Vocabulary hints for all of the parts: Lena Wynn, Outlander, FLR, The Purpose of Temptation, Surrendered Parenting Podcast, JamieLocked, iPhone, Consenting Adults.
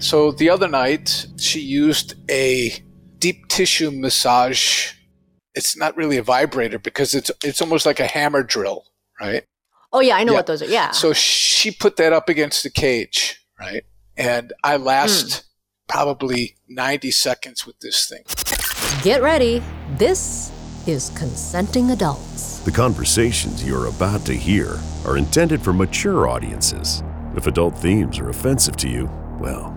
So the other night, she used a deep tissue massage. It's not really a vibrator because it's almost like a hammer drill, right? Oh, yeah. I know what those are. Yeah. So she put that up against the cage, right? And I last probably 90 seconds with this thing. Get ready. This is Consenting Adults. The conversations you're about to hear are intended for mature audiences. If adult themes are offensive to you, well,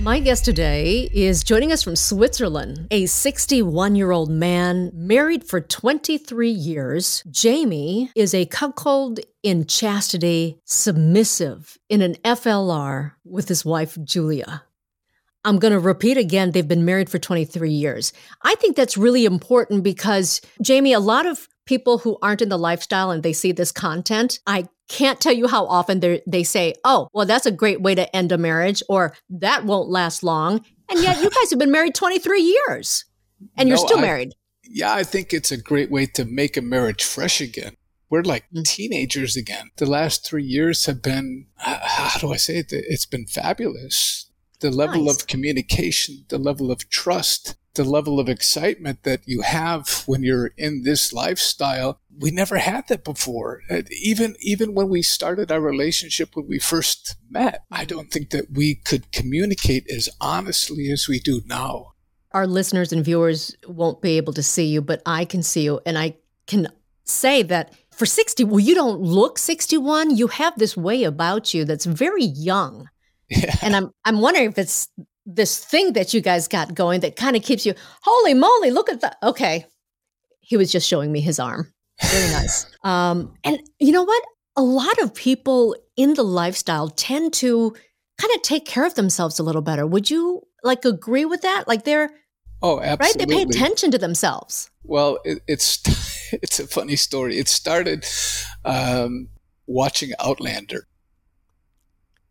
My guest today is joining us from Switzerland, a 61-year-old man married for 23 years. Jamie is a cuckold in chastity, submissive in an FLR with his wife, Julia. I'm going to repeat again, they've been married for 23 years. I think that's really important because, Jamie, a lot of people who aren't in the lifestyle and they see this content, I can't tell you how often they say, oh, well, that's a great way to end a marriage, or that won't last long. And yet you guys have been married 23 years and you're still married. Yeah, I think it's a great way to make a marriage fresh again. We're like teenagers again. The last 3 years have been, how do I say it? It's been fabulous. The level of communication, the level of trust, the level of excitement that you have when you're in this lifestyle, we never had that before. Even when we started our relationship, when we first met, I don't think that we could communicate as honestly as we do now. Our listeners and viewers won't be able to see you, but I can see you. And I can say that for 60, well, you don't look 61. You have this way about you that's very young. Yeah. And I'm wondering if it's this thing that you guys got going that kind of keeps you, holy moly, look at that. Okay. He was just showing me his arm. Very nice. And you know what? A lot of people in the lifestyle tend to kind of take care of themselves a little better. Would you agree with that? Oh, absolutely. Right? They pay attention to themselves. Well, it's a funny story. It started watching Outlander.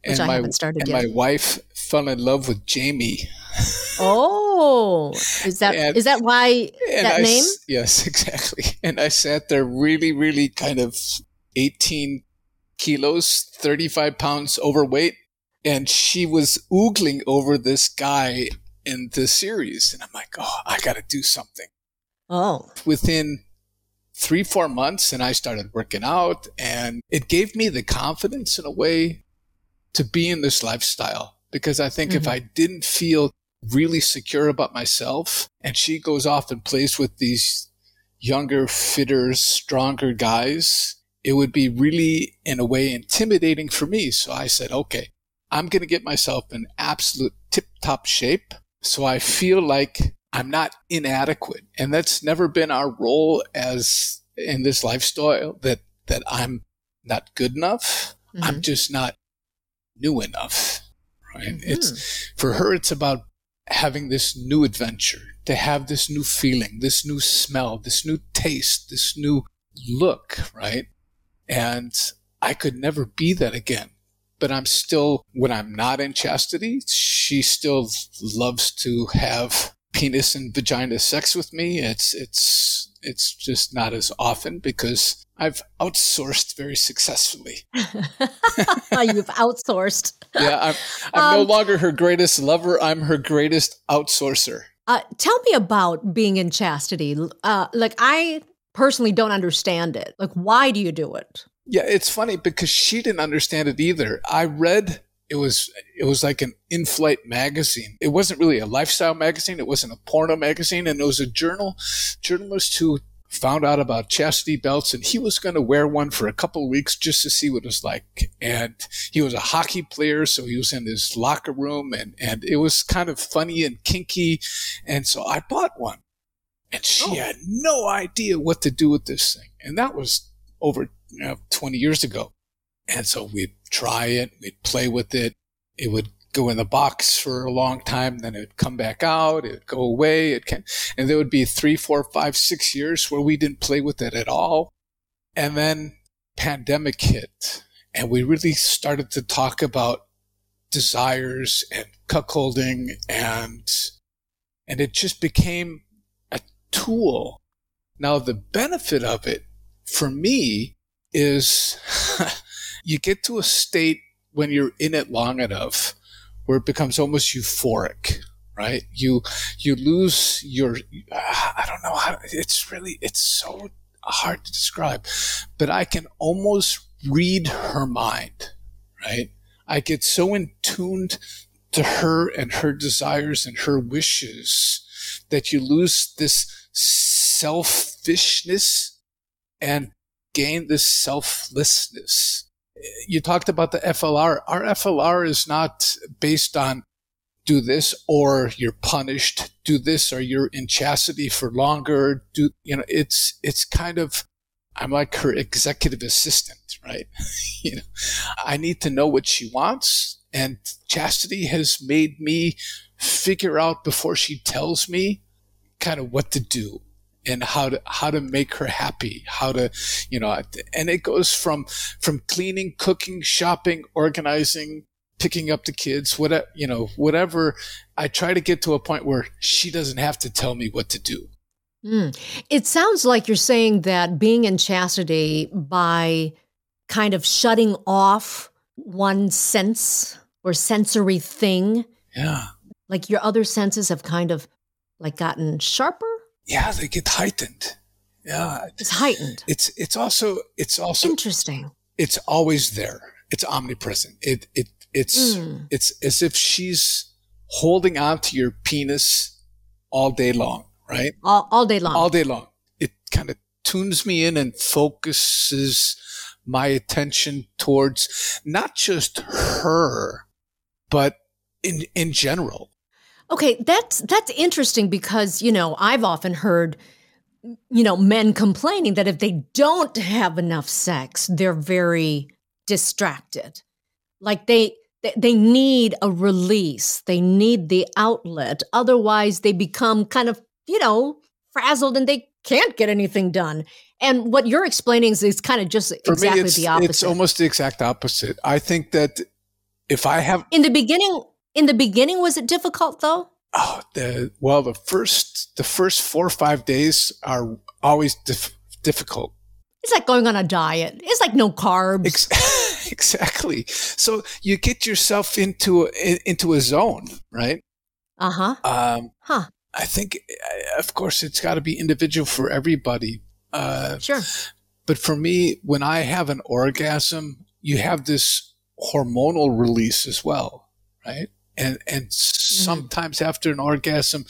Which I haven't started yet. And my wife fell in love with Jamie. Oh, is that why that name? Yes, exactly. And I sat there really, really kind of 18 kilos, 35 pounds overweight. And she was oogling over this guy in the series. And I'm like, oh, I got to do something. Oh. Within 3-4 months, and I started working out. And it gave me the confidence in a way to be in this lifestyle, because I think if I didn't feel really secure about myself, and she goes off and plays with these younger, fitter, stronger guys, it would be really, in a way, intimidating for me. So I said, okay, I'm going to get myself in absolute tip-top shape so I feel like I'm not inadequate. And that's never been our role as in this lifestyle, that I'm not good enough. Mm-hmm. I'm just not new enough, right? Mm-hmm. For her, it's about having this new adventure, to have this new feeling, this new smell, this new taste, this new look, right? And I could never be that again. But I'm still, when I'm not in chastity, she still loves to have penis and vagina sex with me. It's just not as often because I've outsourced very successfully. You've outsourced. Yeah, I'm no longer her greatest lover. I'm her greatest outsourcer. Tell me about being in chastity. I personally don't understand it. Why do you do it? Yeah, it's funny because she didn't understand it either. I read it was like an in-flight magazine. It wasn't really a lifestyle magazine. It wasn't a porno magazine. And it was a journalist who found out about chastity belts, and he was going to wear one for a couple of weeks just to see what it was like. And he was a hockey player, so he was in his locker room, and it was kind of funny and kinky. And so I bought one, and she had no idea what to do with this thing. And that was over 20 years ago. And so we'd try it, we'd play with it. It would go in the box for a long time, then it would come back out, it would go away, and there would be 3, 4, 5, 6 years where we didn't play with it at all. And then pandemic hit, and we really started to talk about desires and cuckolding, and it just became a tool. Now, the benefit of it for me is you get to a state when you're in it long enough where it becomes almost euphoric, right? You lose your, I don't know how, it's so hard to describe, but I can almost read her mind, right? I get so in tuned to her and her desires and her wishes that you lose this selfishness and gain this selflessness. You talked about the FLR. Our FLR is not based on do this or you're punished, do this or you're in chastity for longer. It's kind of, I'm like her executive assistant, right? I need to know what she wants, and chastity has made me figure out before she tells me kind of what to do and how to make her happy, and it goes from cleaning, cooking, shopping, organizing, picking up the kids, whatever. I try to get to a point where she doesn't have to tell me what to do. It sounds like you're saying that being in chastity by kind of shutting off one sense or sensory thing. Yeah. Like your other senses have kind of like gotten sharper. Yeah, they get heightened. Yeah. It's heightened. It's also interesting. It's always there. It's omnipresent. It's as if she's holding on to your penis all day long. Right? All day long. It kind of tunes me in and focuses my attention towards not just her, but in general. Okay, that's interesting because, I've often heard, men complaining that if they don't have enough sex, they're very distracted. Like they need a release. They need the outlet. Otherwise, they become kind of frazzled and they can't get anything done. And what you're explaining is kind of just exactly the opposite. It's almost the exact opposite. I think that if I have... In the beginning, was it difficult though? Oh, the first 4 or 5 days are always difficult. It's like going on a diet. It's like no carbs. Exactly. So you get yourself into a zone, right? Uh-huh. I think, of course, it's got to be individual for everybody. Sure. But for me, when I have an orgasm, you have this hormonal release as well, right? And sometimes after an orgasm,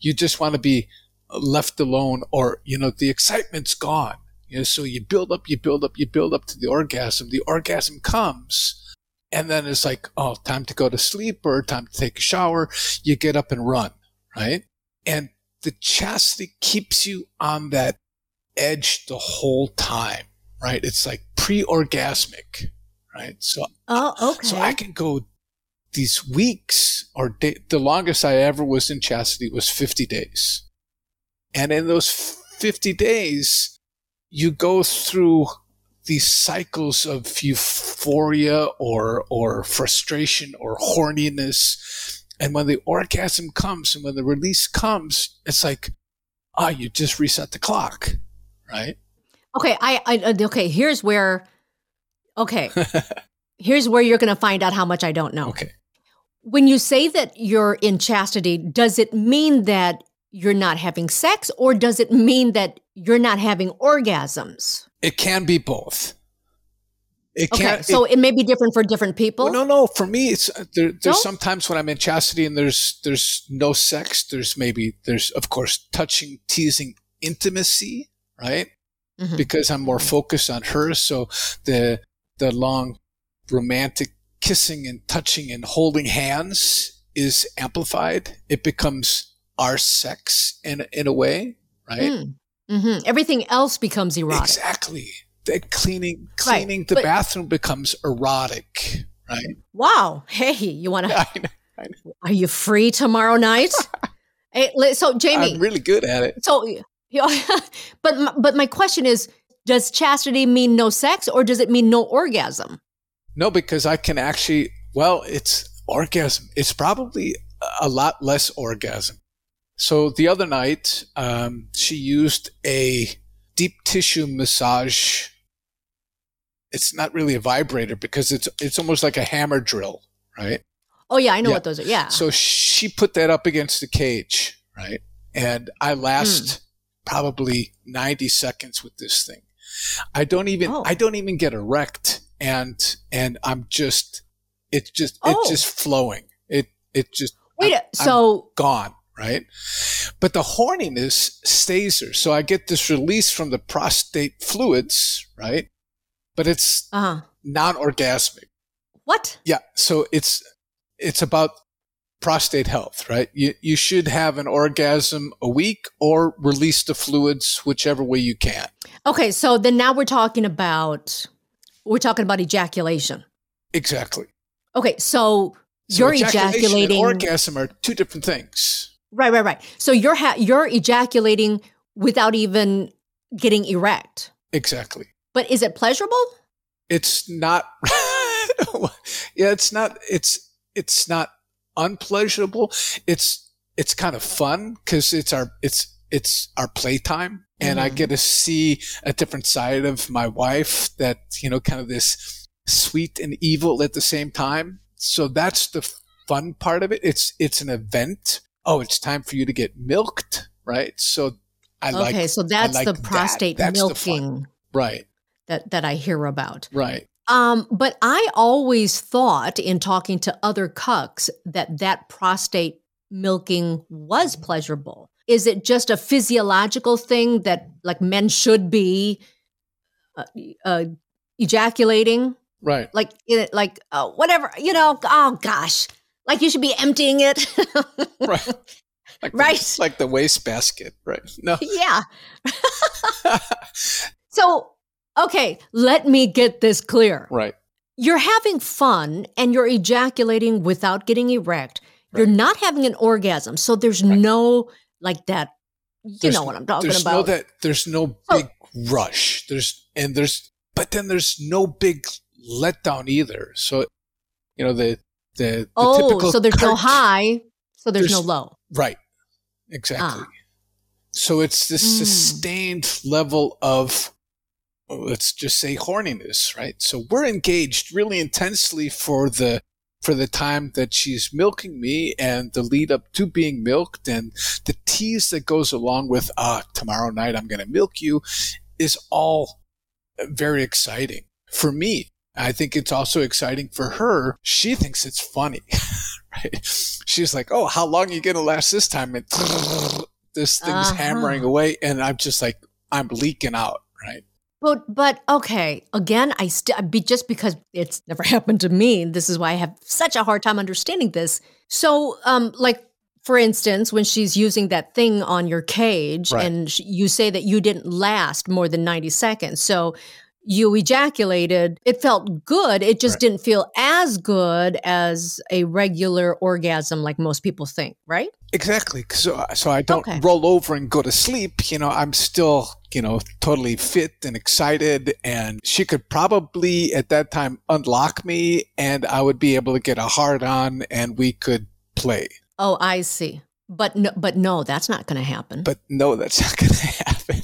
you just want to be left alone or, the excitement's gone. So you build up to the orgasm. The orgasm comes. And then it's like, oh, time to go to sleep or time to take a shower. You get up and run, right? And the chastity keeps you on that edge the whole time, right? It's like pre-orgasmic, right? So, So I can go these weeks or the longest I ever was in chastity was 50 days. And in those 50 days, you go through these cycles of euphoria or frustration or horniness. And when the orgasm comes and when the release comes, it's like, you just reset the clock, right? Okay, here's where you're going to find out how much I don't know. Okay. When you say that you're in chastity, does it mean that you're not having sex or does it mean that you're not having orgasms? It can be both. It may be different for different people. Well, no. For me, it's there's sometimes when I'm in chastity and there's no sex. There's of course touching, teasing, intimacy, right? Mm-hmm. Because I'm more focused on her. So the long romantic kissing and touching and holding hands is amplified. It becomes our sex in a way, right? Mm-hmm. Everything else becomes erotic. Exactly. Cleaning the bathroom becomes erotic, right? Wow. Hey, you want to? I know. Are you free tomorrow night? Hey, so, Jamie, I'm really good at it. So, you know, but my question is, does chastity mean no sex, or does it mean no orgasm? No, because I can actually. Well, it's orgasm. It's probably a lot less orgasm. So the other night, she used a deep tissue massage. It's not really a vibrator because it's almost like a hammer drill, right? Oh, yeah. I know what those are. Yeah. So she put that up against the cage, right? And I last probably 90 seconds with this thing. I don't even get erect, and I'm just it's just flowing. It just I'm gone. Right. But the horniness stays there. So I get this release from the prostate fluids. Right. But it's non-orgasmic. What? Yeah. So it's about prostate health. Right. You should have an orgasm a week or release the fluids whichever way you can. OK. So then now we're talking about ejaculation. Exactly. OK. So you're ejaculating. And orgasm are two different things. Right. So you're ejaculating without even getting erect. Exactly. But is it pleasurable? It's not. Yeah, it's not. It's not unpleasurable. It's kind of fun because it's our playtime, and I get to see a different side of my wife that, you know, kind of this sweet and evil at the same time. So that's the fun part of it. It's an event. Oh, it's time for you to get milked, right? So okay, so that's the prostate milking. Right. That I hear about. Right. But I always thought in talking to other cucks that prostate milking was pleasurable. Is it just a physiological thing that like men should be ejaculating? Right. Like whatever, you know, oh gosh. Like you should be emptying it. Right. Like the wastebasket, right? No. Yeah. So, okay, let me get this clear. Right. You're having fun and you're ejaculating without getting erect. Right. You're not having an orgasm. So there's no like that. You know what I'm talking about. There's no big rush. But then there's no big letdown either. So, you know, the typical so there's no high, so there's no low. Right. Exactly. So it's this sustained level of, let's just say, horniness, right? So we're engaged really intensely for the time that she's milking me and the lead up to being milked and the tease that goes along with, tomorrow night I'm going to milk you, is all very exciting for me. I think it's also exciting for her. She thinks it's funny, right? She's like, oh, how long are you going to last this time? And this thing's hammering away. And I'm just like, I'm leaking out, right? But okay, again, just because it's never happened to me, this is why I have such a hard time understanding this. So, like, for instance, when she's using that thing on your cage, right, and you say that you didn't last more than 90 seconds, so you ejaculated, it felt good. It just didn't feel as good as a regular orgasm like most people think, right? Exactly. So I don't roll over and go to sleep. You know, I'm still, you know, totally fit and excited. And she could probably at that time unlock me and I would be able to get a hard on and we could play. Oh, I see. But no, that's not going to happen. But no, that's not going to happen.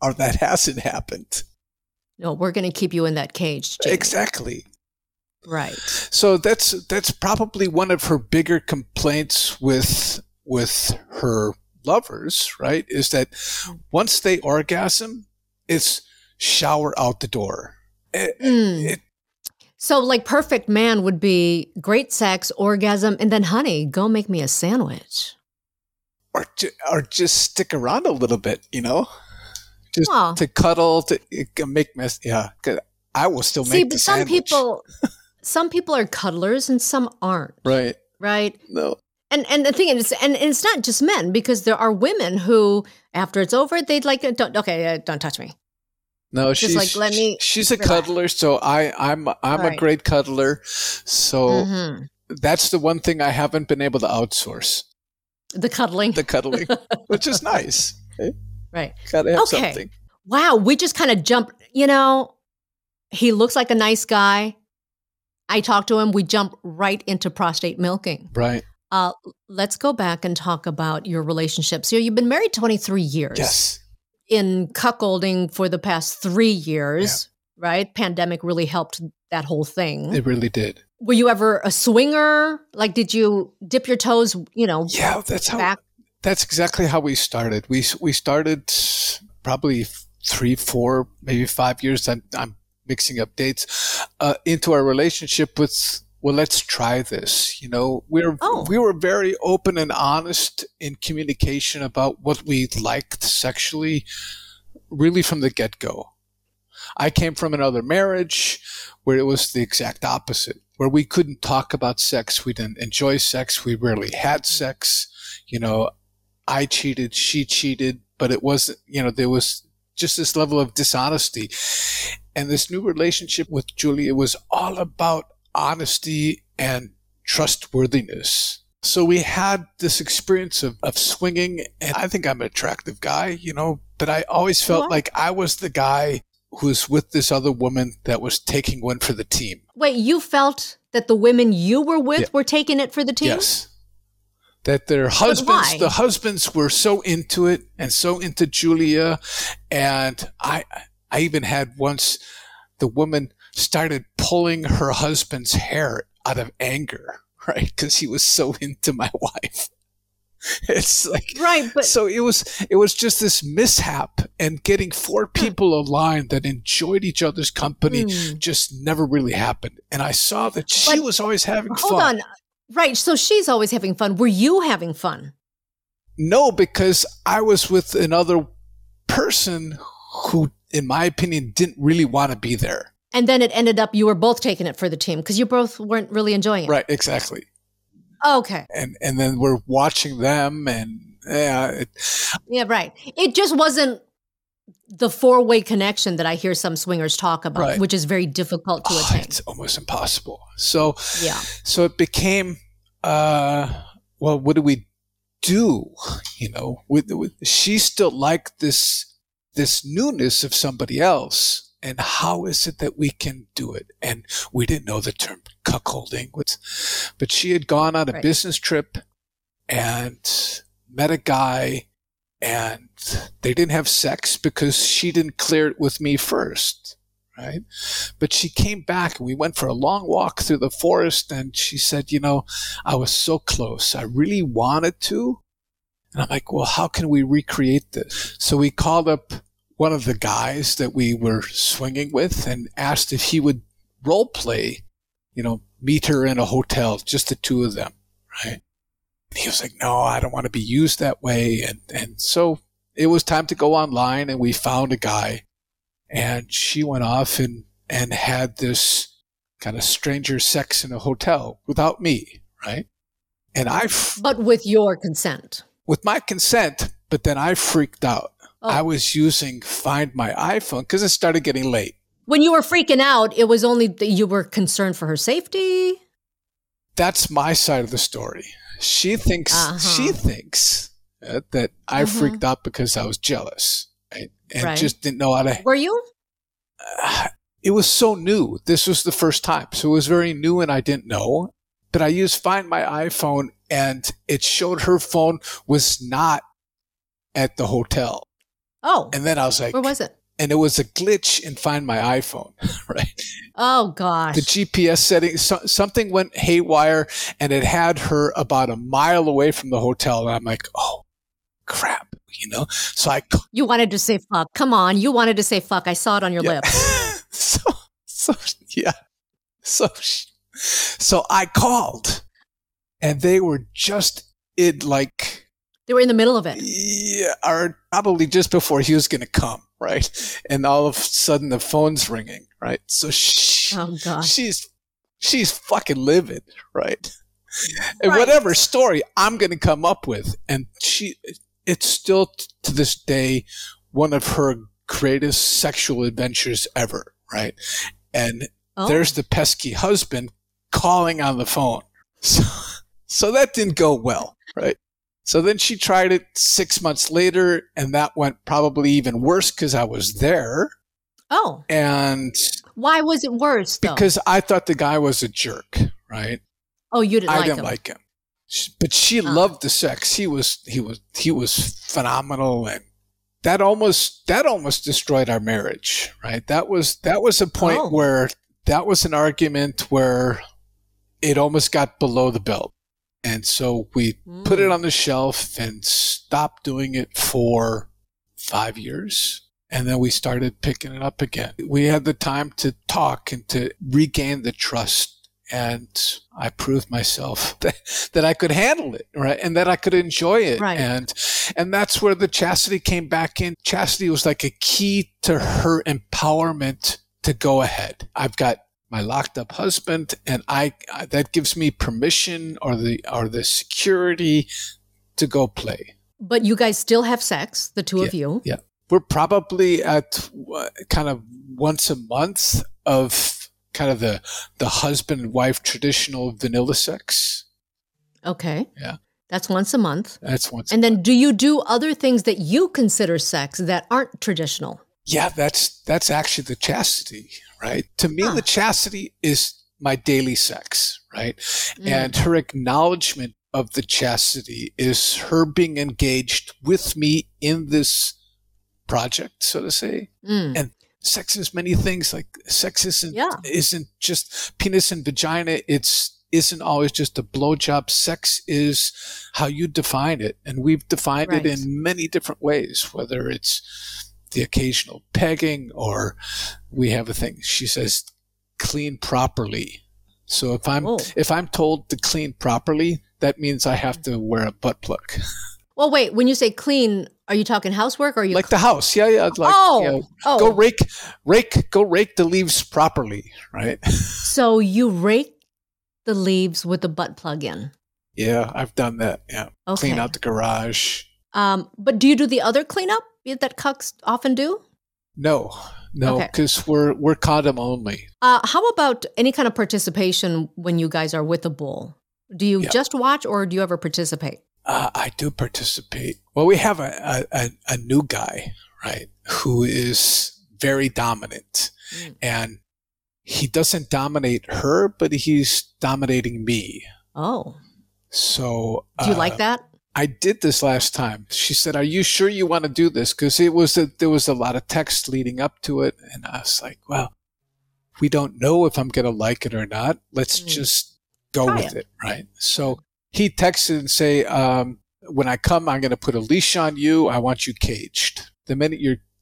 Or that hasn't happened. No, we're going to keep you in that cage, Jamie. Exactly. Right. So that's probably one of her bigger complaints with her lovers, right? Is that once they orgasm, it's shower out the door. So like perfect man would be great sex, orgasm, and then honey, go make me a sandwich. Or just stick around a little bit, you know? Just to cuddle, to make mess. Yeah, I will still make the sandwich. See, but some people are cuddlers and some aren't. Right. Right? No. And the thing is, and it's not just men, because there are women who, after it's over, they'd like, don't touch me. No, she's like, let me. She's a cuddler, so I'm right. A great cuddler. So that's the one thing I haven't been able to outsource. The cuddling, which is nice. Right. Gotta have something. Wow, we just kind of jumped. You know, he looks like a nice guy. I talked to him. We jump right into prostate milking. Right. Let's go back and talk about your relationship. So you've been married 23 years. Yes. In cuckolding for the past 3 years, right? Pandemic really helped that whole thing. It really did. Were you ever a swinger? Like, did you dip your toes, you know? Yeah, that's exactly how we started. We started probably 3, 4, maybe 5 years. I'm mixing up dates into our relationship with, well, let's try this. You know, we were very open and honest in communication about what we liked sexually, really from the get-go. I came from another marriage where it was the exact opposite, where we couldn't talk about sex. We didn't enjoy sex. We rarely had sex. You know, I cheated, she cheated, but it wasn't, you know, there was just this level of dishonesty. And this new relationship with Julie, it was all about honesty and trustworthiness. So we had this experience of swinging, and I think I'm an attractive guy, you know, but I always felt like I was the guy who's with this other woman that was taking one for the team. Wait, you felt that the women you were with were taking it for the team? Yes. That the husbands were so into it and so into Julia. And I even had once the woman started pulling her husband's hair out of anger, right? Because he was so into my wife. It's like, right, but so it was just this mishap, and getting 4 people aligned that enjoyed each other's company just never really happened. And I saw that she was always having fun. Hold on. Right. So she's always having fun. Were you having fun? No, because I was with another person who, in my opinion, didn't really want to be there. And then it ended up you were both taking it for the team because you both weren't really enjoying it. Right, exactly. Okay. And then we're watching them and yeah, right. It just wasn't the 4-way connection that I hear some swingers talk about, right, which is very difficult to attain. It's almost impossible. So so it became, well, what do we do? You know, she still liked this newness of somebody else. And how is it that we can do it? And we didn't know the term cuckolding. But she had gone on a business trip and met a guy, and they didn't have sex because she didn't clear it with me first, right? But she came back, and we went for a long walk through the forest, and she said, you know, I was so close. I really wanted to. And I'm like, well, how can we recreate this? So we called up one of the guys that we were swinging with and asked if he would role play, you know, meet her in a hotel, just the two of them, right? And he was like, no, I don't want to be used that way. And so it was time to go online, and we found a guy, and she went off and had this kind of stranger sex in a hotel without me, right? And but with your consent. With my consent, but then I freaked out. Oh. I was using Find My iPhone because it started getting late. When you were freaking out, it was only that you were concerned for her safety. That's my side of the story. She thinks that I freaked out because I was jealous, right? And just didn't know how to. Were you? It was so new. This was the first time. So it was very new, and I didn't know. But I used Find My iPhone, and it showed her phone was not at the hotel. Oh. And then I was like, where was it? And it was a glitch in Find My iPhone, right? Oh, gosh. The GPS settings, something went haywire, and it had her about a mile away from the hotel. And I'm like, oh, crap, you know? So you wanted to say fuck. Come on. You wanted to say fuck. I saw it on your lips. So I called, and they were just in like. They were in the middle of it. Yeah, or probably just before he was going to come, right? And all of a sudden the phone's ringing, right? So she's fucking livid, right? And whatever story I'm going to come up with. And it's still to this day one of her greatest sexual adventures ever, right? And there's the pesky husband calling on the phone. So that didn't go well, right? So then she tried it 6 months later, and that went probably even worse because I was there. Oh. And why was it worse, though? Because I thought the guy was a jerk, right? Oh, you didn't like him. I didn't like him. But she loved the sex. He was phenomenal, and that almost destroyed our marriage, right? That was a point where that was an argument where it almost got below the belt. And so we put it on the shelf and stopped doing it for 5 years. And then we started picking it up again. We had the time to talk and to regain the trust. And I proved myself that I could handle it, right? And that I could enjoy it. Right. And that's where the chastity came back in. Chastity was like a key to her empowerment to go ahead. I've got my locked up husband, and I that gives me permission or the security to go play. But you guys still have sex, the two of you. Yeah, we're probably at kind of once a month of kind of the husband and wife traditional vanilla sex. Okay. Yeah. That's once a month. And then do you do other things that you consider sex that aren't traditional? Yeah, that's actually the chastity, right? To me, the chastity is my daily sex, right? Mm. And her acknowledgement of the chastity is her being engaged with me in this project, so to say. Mm. And sex is many things. Like sex isn't just penis and vagina. It isn't always just a blowjob. Sex is how you define it. And we've defined it in many different ways, whether it's the occasional pegging, or we have a thing, she says, clean properly. So if I'm told to clean properly, that means I have to wear a butt plug. Well, wait, when you say clean, are you talking housework? Or are you like the house? Yeah, yeah. Like, go rake the leaves properly, right? So you rake the leaves with the butt plug in. Yeah, I've done that. Yeah, okay. Clean out the garage. But do you do the other cleanup that cucks often do? No, because we're condom only. How about any kind of participation when you guys are with a bull? Do you just watch, or do you ever participate? I do participate. Well, we have a new guy, right, who is very dominant, and he doesn't dominate her, but he's dominating me. Oh, so do you like that? I did this last time. She said, "Are you sure you want to do this?" Because there was a lot of text leading up to it, and I was like, "Well, we don't know if I'm going to like it or not. Let's just go with it, right?" So he texted and say, "When I come, I'm going to put a leash on you. I want you caged. The minute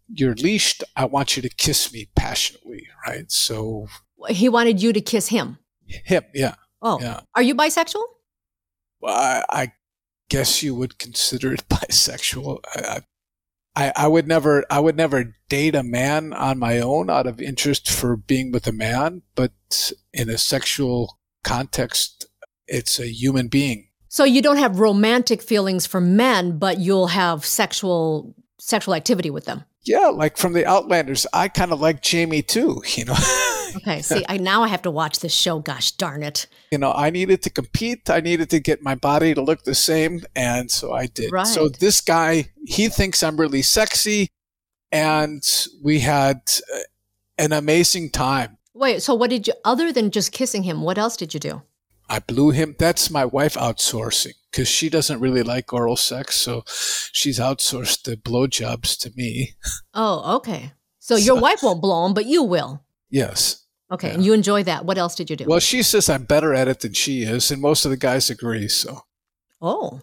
you're leashed, I want you to kiss me passionately, right?" So he wanted you to kiss him. Him, yeah. Oh, yeah. Are you bisexual? I guess you would consider it bisexual. I would never date a man on my own out of interest for being with a man, but in a sexual context, it's a human being. So you don't have romantic feelings for men, but you'll have sexual activity with them. Yeah, like from the Outlanders, I kind of like Jamie too, you know. Okay, see, now I have to watch this show. Gosh darn it. You know, I needed to compete. I needed to get my body to look the same. And so I did. Right. So this guy, he thinks I'm really sexy. And we had an amazing time. Wait, so what did you, other than just kissing him, what else did you do? I blew him. That's my wife outsourcing, because she doesn't really like oral sex. So she's outsourced the blowjobs to me. Oh, okay. So your wife won't blow him, but you will. Yes. Okay, yeah. And you enjoy that. What else did you do? Well, she says I'm better at it than she is, and most of the guys agree, so. Oh,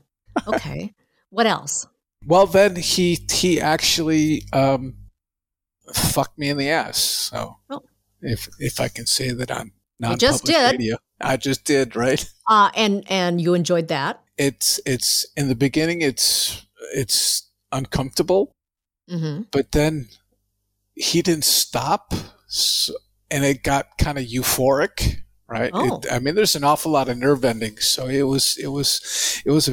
okay. What else? Well, then he actually fucked me in the ass, so if I can say that on non-public radio. I just did, right? And you enjoyed that? It's in the beginning, it's uncomfortable, but then he didn't stop. So, and it got kind of euphoric, right? Oh. There's an awful lot of nerve endings, so it was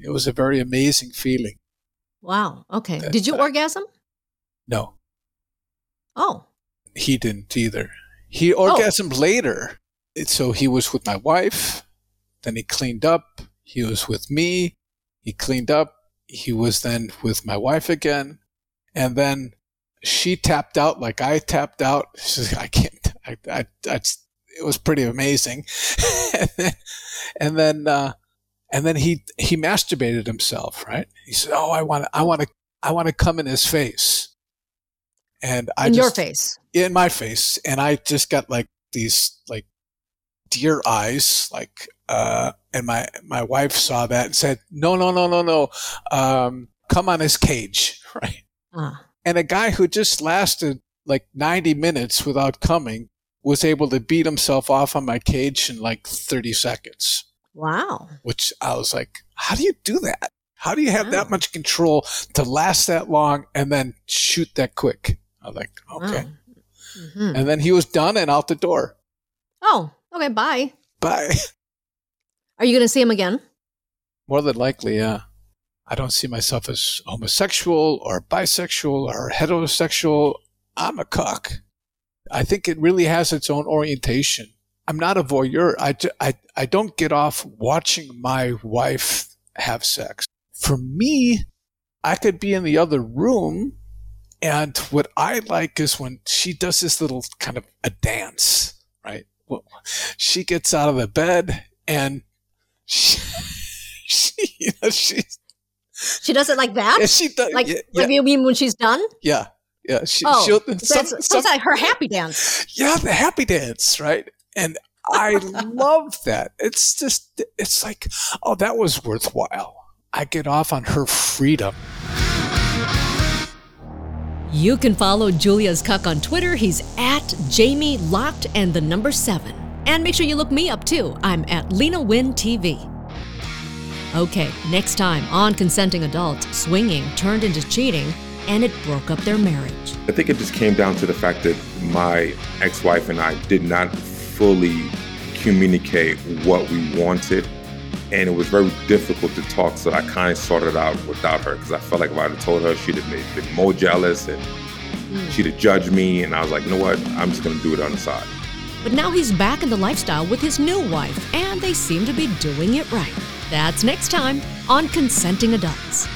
a very amazing feeling. Wow. Okay. Did you orgasm? No. Oh. He didn't either. He orgasmed later. So he was with my wife. Then he cleaned up. He was with me. He cleaned up. He was then with my wife again. And then she tapped out like I tapped out. She said, I can't. It was pretty amazing. And then he masturbated himself, right? He said, "Oh, I want to come in his face." And in my face, and I just got like these like deer eyes, like and my wife saw that and said, "No, come on his cage," right? And a guy who just lasted like 90 minutes without coming was able to beat himself off on my cage in like 30 seconds. Wow. Which I was like, how do you do that? How do you have that much control to last that long and then shoot that quick? I was like, okay. Mm-hmm. And then he was done and out the door. Oh, okay. Bye. Bye. Are you going to see him again? More than likely, yeah. I don't see myself as homosexual or bisexual or heterosexual. I'm a cuck. I think it really has its own orientation. I'm not a voyeur. I don't get off watching my wife have sex. For me, I could be in the other room, and what I like is when she does this little kind of a dance, right? Well, she gets out of the bed, and she does it like that? Yeah, she does. Like you mean when she's done? Yeah. Yeah, she'll that's like her happy dance. Yeah, the happy dance, right? And I love that. It's just, it's like, oh, that was worthwhile. I get off on her freedom. You can follow Julia's Cuck on Twitter. He's at JamieLocked and the number 7. And make sure you look me up too. I'm at Lena Wynn TV. Okay, next time on Consenting Adults, swinging turned into cheating, and it broke up their marriage. I think it just came down to the fact that my ex-wife and I did not fully communicate what we wanted, and it was very difficult to talk, so I kind of sorted it out without her, because I felt like if I had told her, she'd have been more jealous, and she'd have judged me, and I was like, you know what, I'm just going to do it on the side. But now he's back in the lifestyle with his new wife, and they seem to be doing it right. That's next time on Consenting Adults.